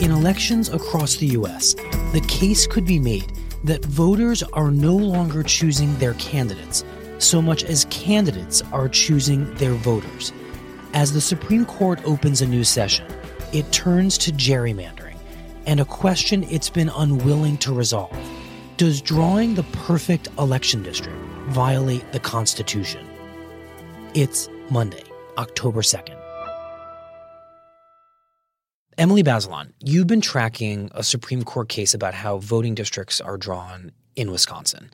in elections across the U.S., the case could be made that voters are no longer choosing their candidates, so much as candidates are choosing their voters. As the Supreme Court opens a new session, it turns to gerrymandering, and a question it's been unwilling to resolve. Does drawing the perfect election district violate the Constitution? It's Monday, October 2nd. Emily Bazelon, you've been tracking a Supreme Court case about how voting districts are drawn in Wisconsin.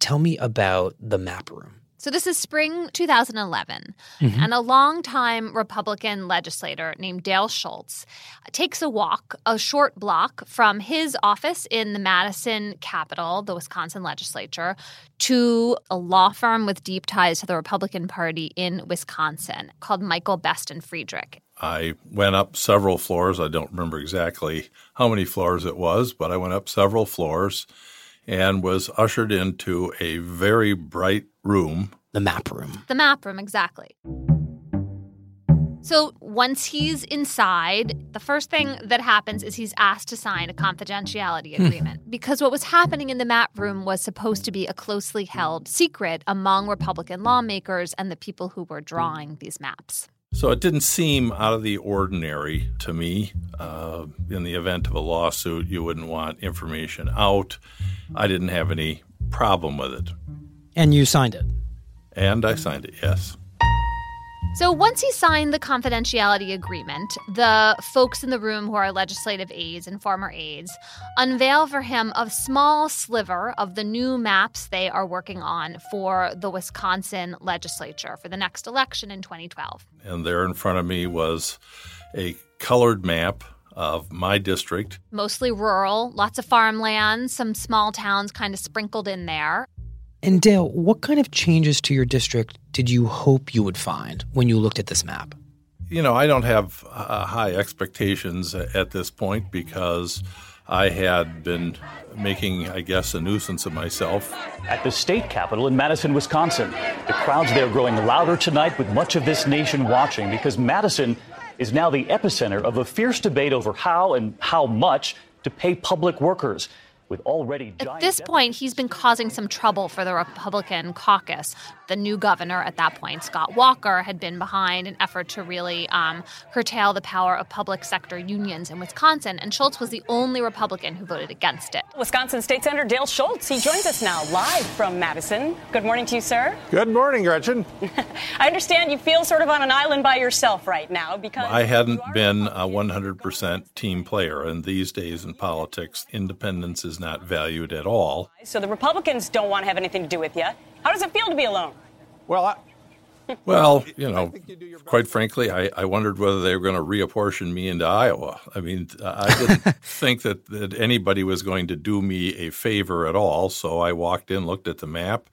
Tell me about the map room. So this is spring 2011, and a longtime Republican legislator named Dale Schultz takes a walk, a short block from his office in the Madison Capitol, the Wisconsin legislature, to a law firm with deep ties to the Republican Party in Wisconsin called Michael Best and Friedrich. I went up several floors. I don't remember exactly how many floors it was, but I went up several floors and was ushered into a very bright room. The map room. The map room, exactly. So once he's inside, the first thing that happens is he's asked to sign a confidentiality agreement because what was happening in the map room was supposed to be a closely held secret among Republican lawmakers and the people who were drawing these maps. So it didn't seem out of the ordinary to me. In the event of a lawsuit, you wouldn't want information out. I didn't have any problem with it. And you signed it? And I signed it, yes. So once he signed the confidentiality agreement, the folks in the room who are legislative aides and former aides unveil for him a small sliver of the new maps they are working on for the Wisconsin legislature for the next election in 2012. And there in front of me was a colored map of my district. Mostly rural, lots of farmland, some small towns kind of sprinkled in there. And Dale, what kind of changes to your district did you hope you would find when you looked at this map? You know, I don't have high expectations at this point because I had been making, I guess, a nuisance of myself. At the state capitol in Madison, Wisconsin, the crowds there growing louder tonight with much of this nation watching because Madison is now the epicenter of a fierce debate over how and how much to pay public workers. With already at this point, he's been causing some trouble for the Republican caucus. The new governor at that point, Scott Walker, had been behind an effort to really curtail the power of public sector unions in Wisconsin, and Schultz was the only Republican who voted against it. Wisconsin State Senator Dale Schultz, he joins us now live from Madison. Good morning to you, sir. Good morning, Gretchen. I understand you feel sort of on an island by yourself right now because... I hadn't been a 100% team player, and these days in politics, independence is not valued at all. So the Republicans don't want to have anything to do with you. How does it feel to be alone? Well, you know, quite frankly, I wondered whether they were going to reapportion me into Iowa. I mean, I didn't think that anybody was going to do me a favor at all. So I walked in, looked at the map,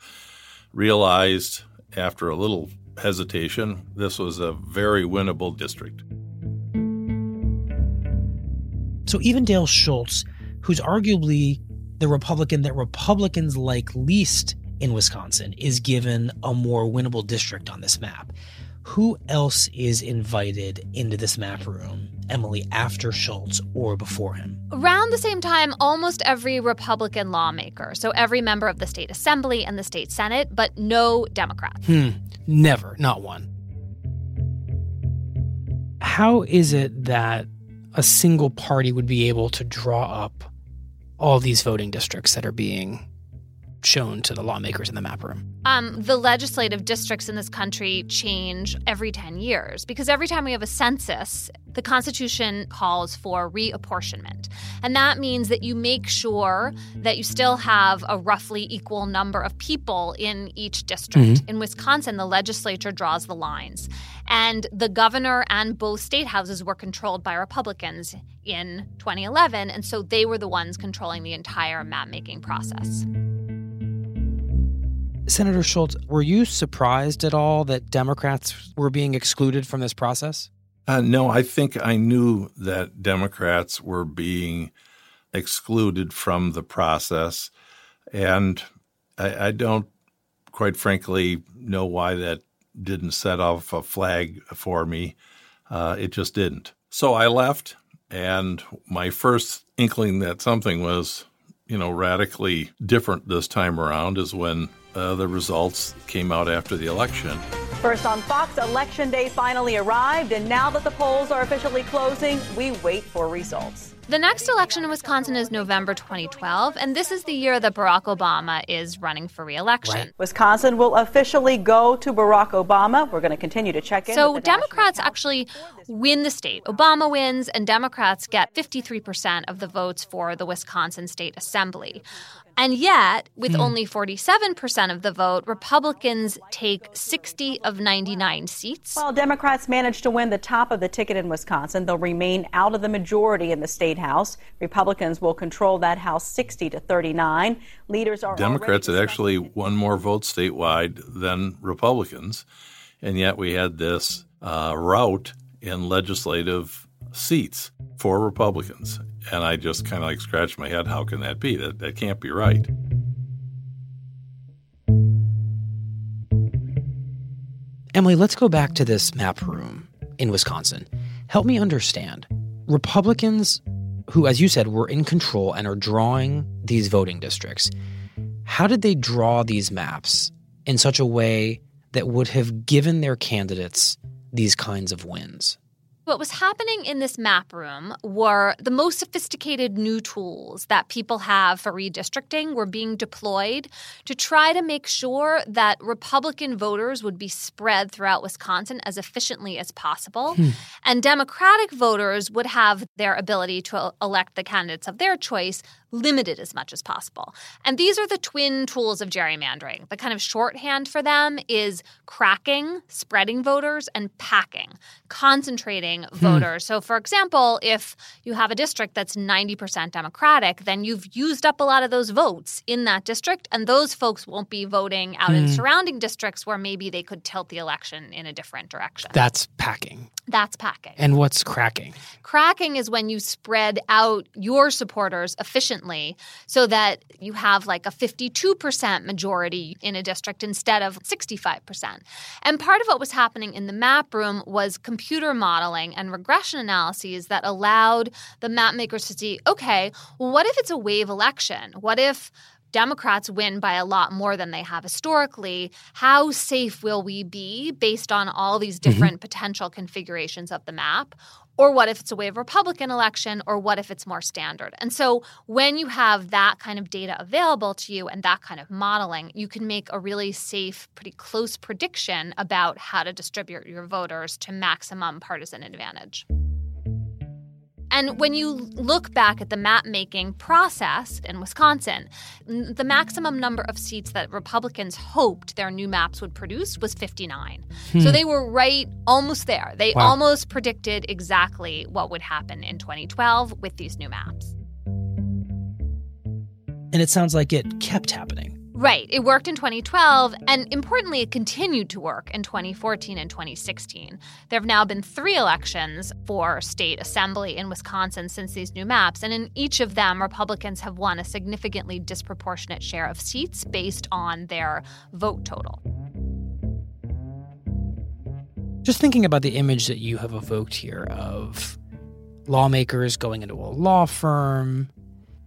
realized after a little hesitation, this was a very winnable district. So even Dale Schultz, who's arguably the Republican that Republicans like least in Wisconsin, is given a more winnable district on this map. Who else is invited into this map room, Emily, after Schultz or before him? Around the same time, almost every Republican lawmaker, so every member of the state assembly and the state senate, but no Democrat. Never, not one. How is it that a single party would be able to draw up all these voting districts that are being shown to the lawmakers in the map room? The legislative districts in this country change every 10 years because every time we have a census, the Constitution calls for reapportionment. And that means that you make sure that you still have a roughly equal number of people in each district. Mm-hmm. In Wisconsin, the legislature draws the lines. And the governor and both state houses were controlled by Republicans in 2011. And so they were the ones controlling the entire map-making process. Senator Schultz, were you surprised at all that Democrats were being excluded from this process? No, I think I knew that Democrats were being excluded from the process. And I don't, quite frankly, know why that didn't set off a flag for me. It just didn't. So I left, and my first inkling that something was, radically different this time around is when the results came out after the election. First on Fox, Election Day finally arrived, and now that the polls are officially closing, we wait for results. The next election in Wisconsin is November 2012, and this is the year that Barack Obama is running for re-election. Right. Wisconsin will officially go to Barack Obama. We're going to continue to check in. So Democrats actually win the state. Obama wins, and Democrats get 53% of the votes for the Wisconsin State Assembly. And yet, with only 47% of the vote, Republicans take 60 of 99 seats. While Democrats managed to win the top of the ticket in Wisconsin, they'll remain out of the majority in the state house. Republicans will control that house 60 to 39. Leaders are Democrats had actually won more votes statewide than Republicans, and yet we had this rout in legislative seats for Republicans. And I just kind of scratched my head. How can that be? That can't be right. Emily, let's go back to this map room in Wisconsin. Help me understand. Republicans, who, as you said, were in control and are drawing these voting districts, how did they draw these maps in such a way that would have given their candidates these kinds of wins? What was happening in this map room were the most sophisticated new tools that people have for redistricting were being deployed to try to make sure that Republican voters would be spread throughout Wisconsin as efficiently as possible. And Democratic voters would have their ability to elect the candidates of their choice limited as much as possible. And these are the twin tools of gerrymandering. The kind of shorthand for them is cracking, spreading voters, and packing, concentrating voters. So, for example, if you have a district that's 90% Democratic, then you've used up a lot of those votes in that district, and those folks won't be voting out in surrounding districts where maybe they could tilt the election in a different direction. That's packing. That's packing. And what's cracking? Cracking is when you spread out your supporters efficiently so that you have like a 52% majority in a district instead of 65%. And part of what was happening in the map room was computer modeling and regression analyses that allowed the map makers to see, okay, well, what if it's a wave election? What if Democrats win by a lot more than they have historically? How safe will we be based on all these different potential configurations of the map? Or what if it's a wave Republican election? Or what if it's more standard? And so when you have that kind of data available to you and that kind of modeling, you can make a really safe, pretty close prediction about how to distribute your voters to maximum partisan advantage. And when you look back at the map-making process in Wisconsin, the maximum number of seats that Republicans hoped their new maps would produce was 59. So they were right almost there. They almost predicted exactly what would happen in 2012 with these new maps. And it sounds like it kept happening. Right. It worked in 2012, and importantly, it continued to work in 2014 and 2016. There have now been 3 elections for state assembly in Wisconsin since these new maps, and in each of them, Republicans have won a significantly disproportionate share of seats based on their vote total. Just thinking about the image that you have evoked here of lawmakers going into a law firm,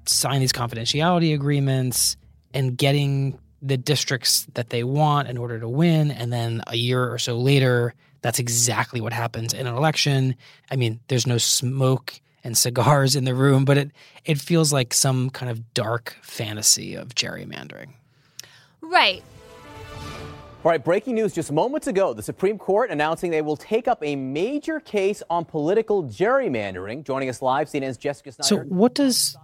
sign these confidentiality agreements, and getting the districts that they want in order to win, and then a year or so later, that's exactly what happens in an election. I mean, there's no smoke and cigars in the room, but it feels like some kind of dark fantasy of gerrymandering. Right. All right, breaking news just moments ago. The Supreme Court announcing they will take up a major case on political gerrymandering. Joining us live, CNN's Jessica Snyder. So what does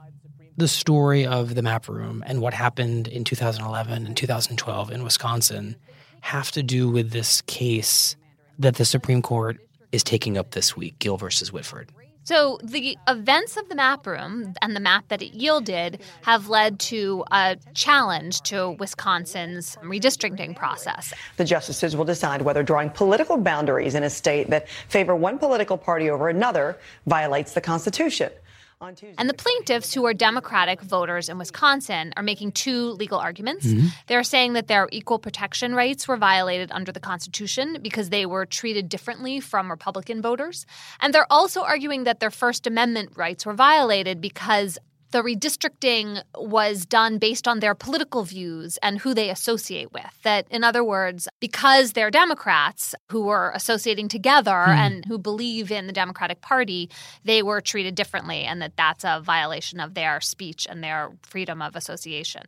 the story of the map room and what happened in 2011 and 2012 in Wisconsin have to do with this case that the Supreme Court is taking up this week, Gill versus Whitford? So the events of the map room and the map that it yielded have led to a challenge to Wisconsin's redistricting process. The justices will decide whether drawing political boundaries in a state that favor one political party over another violates the Constitution. And the plaintiffs, who are Democratic voters in Wisconsin, are making two legal arguments. Mm-hmm. They're saying that their equal protection rights were violated under the Constitution because they were treated differently from Republican voters. And they're also arguing that their First Amendment rights were violated because the redistricting was done based on their political views and who they associate with. That, in other words, because they're Democrats who were associating together and who believe in the Democratic Party, they were treated differently, and that that's a violation of their speech and their freedom of association.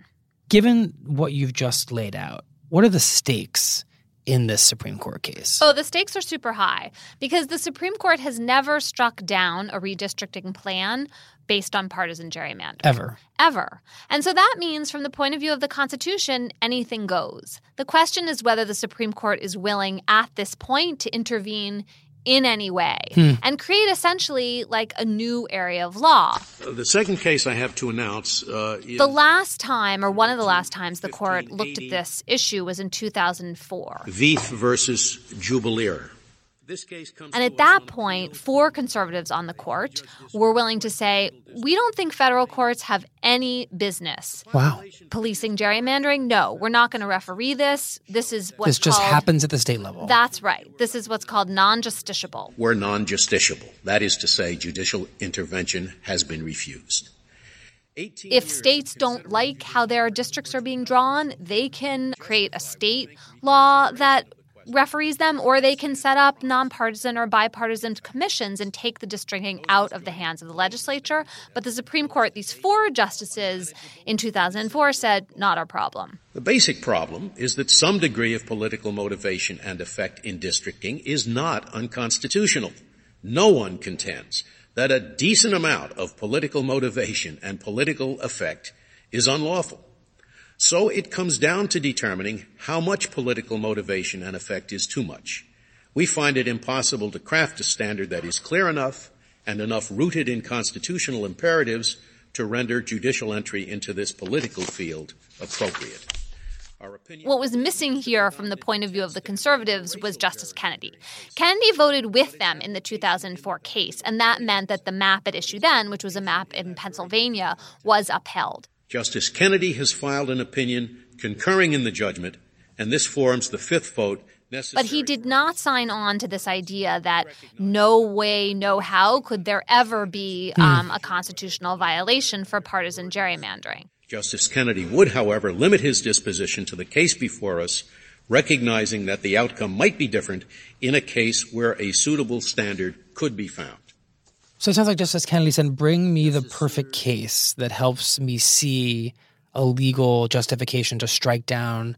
Given what you've just laid out, what are the stakes in this Supreme Court case? Oh, the stakes are super high because the Supreme Court has never struck down a redistricting plan based on partisan gerrymandering. Ever. And so that means, from the point of view of the Constitution, anything goes. The question is whether the Supreme Court is willing at this point to intervene in any way and create essentially like a new area of law. The second case I have to announce is... The last time, or one of the last times, the court looked at this issue was in 2004. Veith versus Jubileer. This case comes and at that point, four conservatives on the court were willing to say, we don't think federal courts have any business policing gerrymandering. No, we're not going to referee this. This is what's This just called, happens at the state level. That's right. This is what's called non-justiciable. We're non-justiciable. That is to say, judicial intervention has been refused. If states don't like how their districts are being drawn, they can create a state law that referees them, or they can set up nonpartisan or bipartisan commissions and take the districting out of the hands of the legislature. But the Supreme Court, these four justices in 2004, said, not our problem. The basic problem is that some degree of political motivation and effect in districting is not unconstitutional. No one contends that a decent amount of political motivation and political effect is unlawful. So it comes down to determining how much political motivation and effect is too much. We find it impossible to craft a standard that is clear enough and enough rooted in constitutional imperatives to render judicial entry into this political field appropriate. What was missing here from the point of view of the conservatives was Justice Kennedy. Kennedy voted with them in the 2004 case, and that meant that the map at issue then, which was a map in Pennsylvania, was upheld. Justice Kennedy has filed an opinion concurring in the judgment, and this forms the fifth vote necessary. But he did not sign on to this idea that no way, no how could there ever be a constitutional violation for partisan gerrymandering. Justice Kennedy would, however, limit his disposition to the case before us, recognizing that the outcome might be different in a case where a suitable standard could be found. So it sounds like Justice Kennedy said, bring me the perfect case that helps me see a legal justification to strike down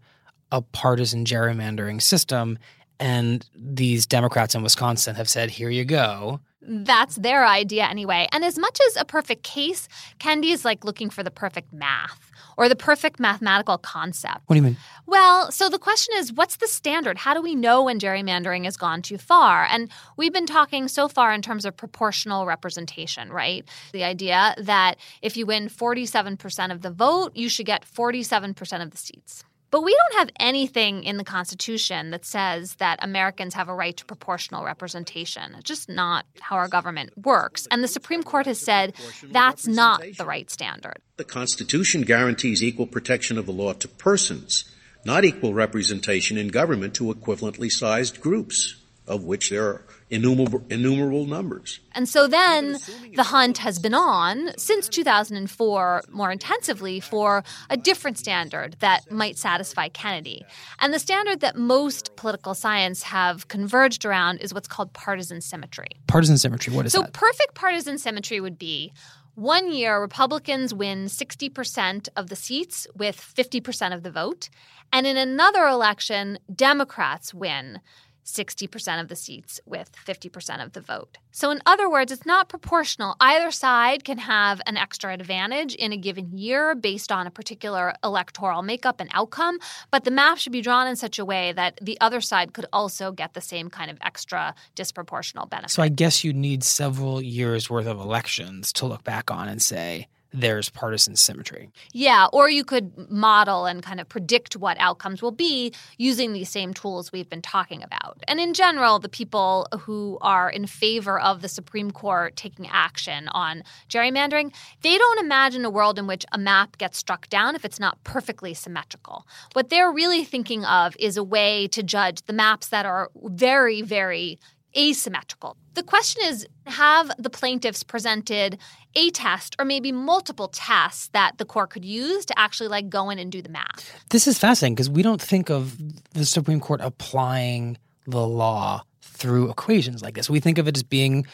a partisan gerrymandering system. And these Democrats in Wisconsin have said, here you go. That's their idea anyway. And as much as a perfect case, Kennedy is like looking for the perfect math or the perfect mathematical concept. What do you mean? Well, so the question is, what's the standard? How do we know when gerrymandering has gone too far? And we've been talking so far in terms of proportional representation, right? The idea that if you win 47% of the vote, you should get 47% of the seats. But we don't have anything in the Constitution that says that Americans have a right to proportional representation. It's just not how our government works. And the Supreme Court has said that's not the right standard. The Constitution guarantees equal protection of the law to persons, not equal representation in government to equivalently sized groups. of which there are innumerable numbers. And so then the hunt has been on since 2004 more intensively for a different standard that might satisfy Kennedy. And the standard that most political science have converged around is what's called partisan symmetry. Partisan symmetry, what is that? So perfect partisan symmetry would be one year Republicans win 60% of the seats with 50% of the vote, and in another election Democrats win 60% of the seats with 50% of the vote. So in other words, it's not proportional. Either side can have an extra advantage in a given year based on a particular electoral makeup and outcome, but the map should be drawn in such a way that the other side could also get the same kind of extra disproportional benefit. So I guess you'd need several years' worth of elections to look back on and say there's partisan symmetry. Yeah, or you could model and kind of predict what outcomes will be using these same tools we've been talking about. And in general, the people who are in favor of the Supreme Court taking action on gerrymandering, they don't imagine a world in which a map gets struck down if it's not perfectly symmetrical. What they're really thinking of is a way to judge the maps that are very, very asymmetrical. The question is, have the plaintiffs presented a test or maybe multiple tests that the court could use to actually like go in and do the math? This is fascinating because we don't think of the Supreme Court applying the law through equations like this. We think of it as being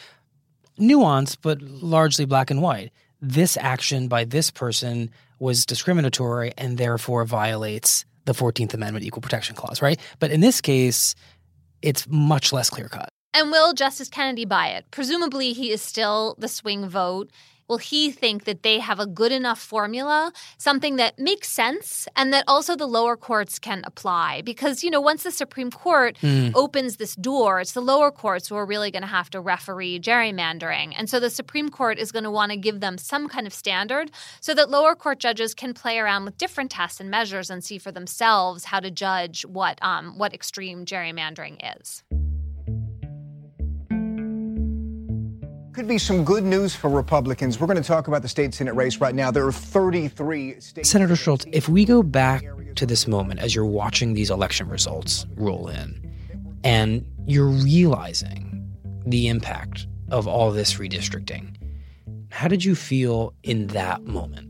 nuanced but largely black and white. This action by this person was discriminatory and therefore violates the 14th Amendment Equal Protection Clause, right? But in this case, it's much less clear-cut. And will Justice Kennedy buy it? Presumably he is still the swing vote. Will he think that they have a good enough formula, something that makes sense and that also the lower courts can apply? Because, you know, once the Supreme Court opens this door, it's the lower courts who are really going to have to referee gerrymandering. And so the Supreme Court is going to want to give them some kind of standard so that lower court judges can play around with different tests and measures and see for themselves how to judge what extreme gerrymandering is. Could be some good news for Republicans. We're going to talk about the state Senate race right now. There are 33 states. Senator Schultz, if we go back to this moment as you're watching these election results roll in and you're realizing the impact of all this redistricting, how did you feel in that moment?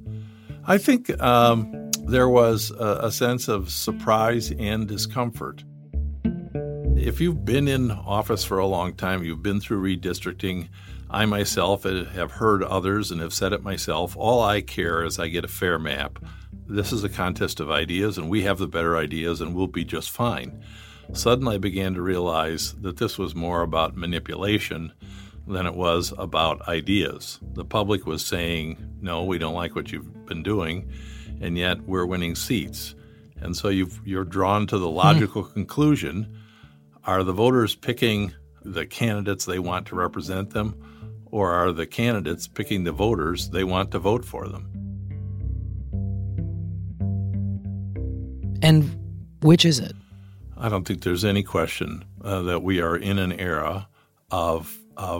I think there was a sense of surprise and discomfort. If you've been in office for a long time, you've been through redistricting. I myself have heard others and have said it myself. All I care is I get a fair map. This is a contest of ideas, and we have the better ideas, and we'll be just fine. Suddenly I began to realize that this was more about manipulation than it was about ideas. The public was saying, no, we don't like what you've been doing, and yet we're winning seats. And so you're drawn to the logical conclusion, are the voters picking the candidates they want to represent them? Or are the candidates picking the voters they want to vote for them? And which is it? I don't think there's any question that we are in an era of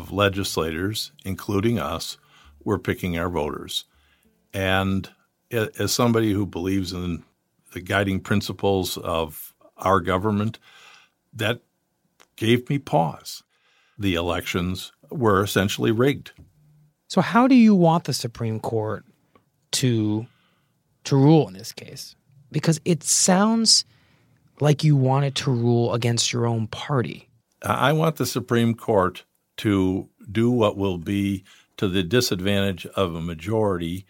legislators, including us, we're picking our voters. And as somebody who believes in the guiding principles of our government, that gave me pause. The elections were essentially rigged. So how do you want the Supreme Court to rule in this case? Because it sounds like you want it to rule against your own party. I want the Supreme Court to do what will be to the disadvantage of a majority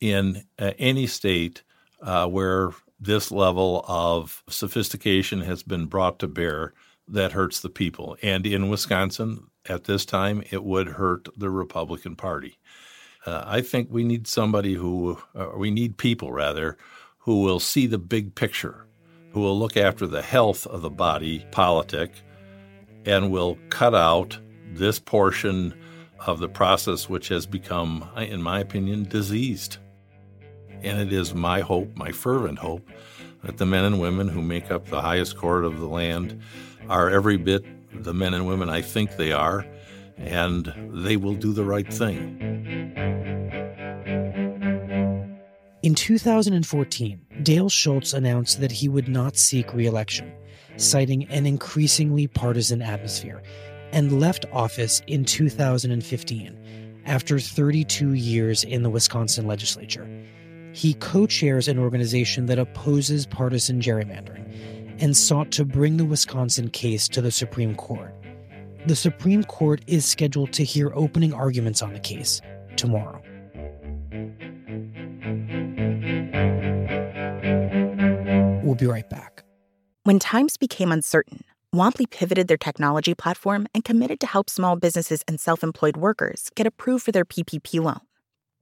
in any state where this level of sophistication has been brought to bear that hurts the people. And in Wisconsin, at this time, it would hurt the Republican Party. I think we need somebody who will see the big picture, who will look after the health of the body politic and will cut out this portion of the process which has become, in my opinion, diseased. And it is my hope, my fervent hope, that the men and women who make up the highest court of the land are every bit the men and women I think they are, and they will do the right thing. In 2014, Dale Schultz announced that he would not seek re-election, citing an increasingly partisan atmosphere, and left office in 2015 after 32 years in the Wisconsin legislature. He co-chairs an organization that opposes partisan gerrymandering and sought to bring the Wisconsin case to the Supreme Court. The Supreme Court is scheduled to hear opening arguments on the case tomorrow. We'll be right back. When times became uncertain, Womply pivoted their technology platform and committed to help small businesses and self-employed workers get approved for their PPP loan.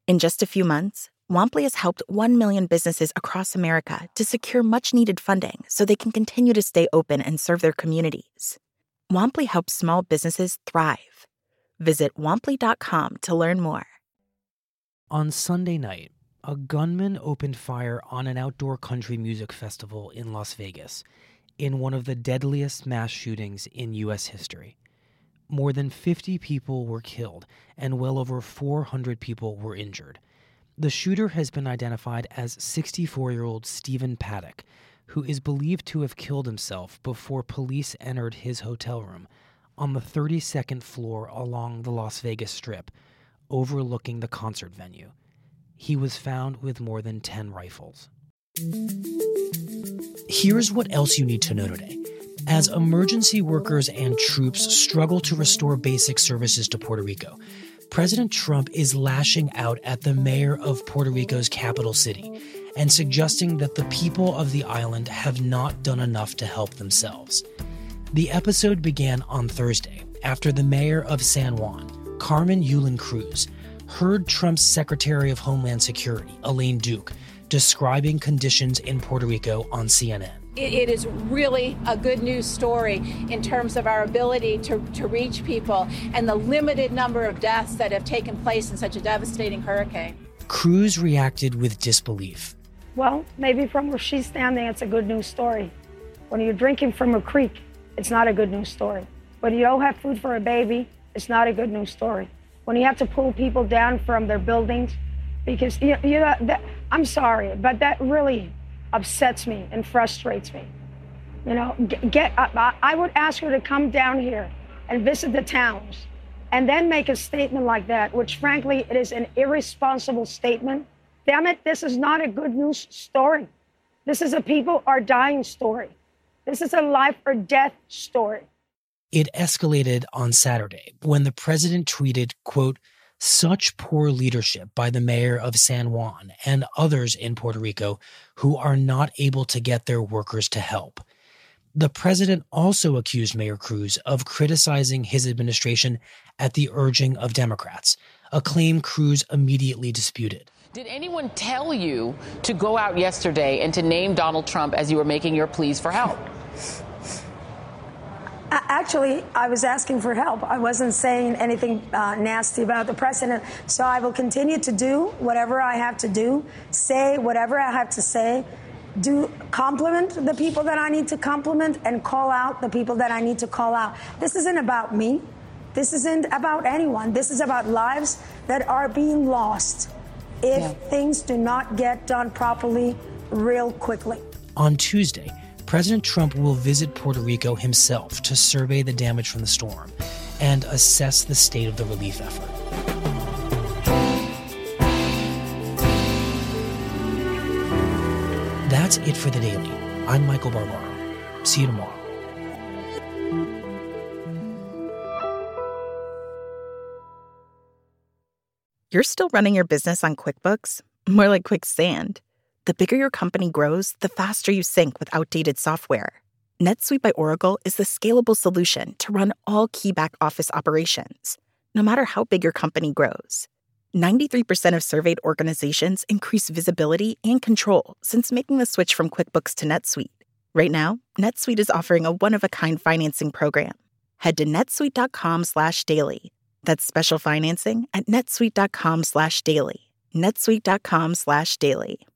In just a few months, Womply has helped 1 million businesses across America to secure much-needed funding so they can continue to stay open and serve their communities. Womply helps small businesses thrive. Visit womply.com to learn more. On Sunday night, a gunman opened fire on an outdoor country music festival in Las Vegas, in one of the deadliest mass shootings in U.S. history. More than 50 people were killed, and well over 400 people were injured. The shooter has been identified as 64-year-old Stephen Paddock, who is believed to have killed himself before police entered his hotel room on the 32nd floor along the Las Vegas Strip, overlooking the concert venue. He was found with more than 10 rifles. Here's what else you need to know today. As emergency workers and troops struggle to restore basic services to Puerto Rico, President Trump is lashing out at the mayor of Puerto Rico's capital city and suggesting that the people of the island have not done enough to help themselves. The episode began on Thursday after the mayor of San Juan, Carmen Yulín Cruz, heard Trump's Secretary of Homeland Security, Elaine Duke, describing conditions in Puerto Rico on CNN. It is really a good news story in terms of our ability to reach people and the limited number of deaths that have taken place in such a devastating hurricane. Cruz reacted with disbelief. Well, maybe from where she's standing, it's a good news story. When you're drinking from a creek, it's not a good news story. When you don't have food for a baby, it's not a good news story. When you have to pull people down from their buildings, because, you know, I'm sorry, but that really upsets me and frustrates me. You know, get up. I would ask her to come down here and visit the towns and then make a statement like that, which frankly, it is an irresponsible statement. Damn it, this is not a good news story. This is a people are dying story. This is a life or death story. It escalated on Saturday when the president tweeted, quote, "Such poor leadership by the mayor of San Juan and others in Puerto Rico who are not able to get their workers to help." The president also accused Mayor Cruz of criticizing his administration at the urging of Democrats, a claim Cruz immediately disputed. Did anyone tell you to go out yesterday and to name Donald Trump as you were making your pleas for help? Actually, I was asking for help. I wasn't saying anything nasty about the president. So I will continue to do whatever I have to do, say whatever I have to say, do compliment the people that I need to compliment and call out the people that I need to call out. This isn't about me. This isn't about anyone. This is about lives that are being lost if things do not get done properly real quickly. On Tuesday, President Trump will visit Puerto Rico himself to survey the damage from the storm and assess the state of the relief effort. That's it for The Daily. I'm Michael Barbaro. See you tomorrow. You're still running your business on QuickBooks? More like quicksand. The bigger your company grows, the faster you sync with outdated software. NetSuite by Oracle is the scalable solution to run all key back-office operations, no matter how big your company grows. 93% of surveyed organizations increase visibility and control since making the switch from QuickBooks to NetSuite. Right now, NetSuite is offering a one-of-a-kind financing program. Head to netsuite.com/daily. That's special financing at netsuite.com/daily. netsuite.com/daily.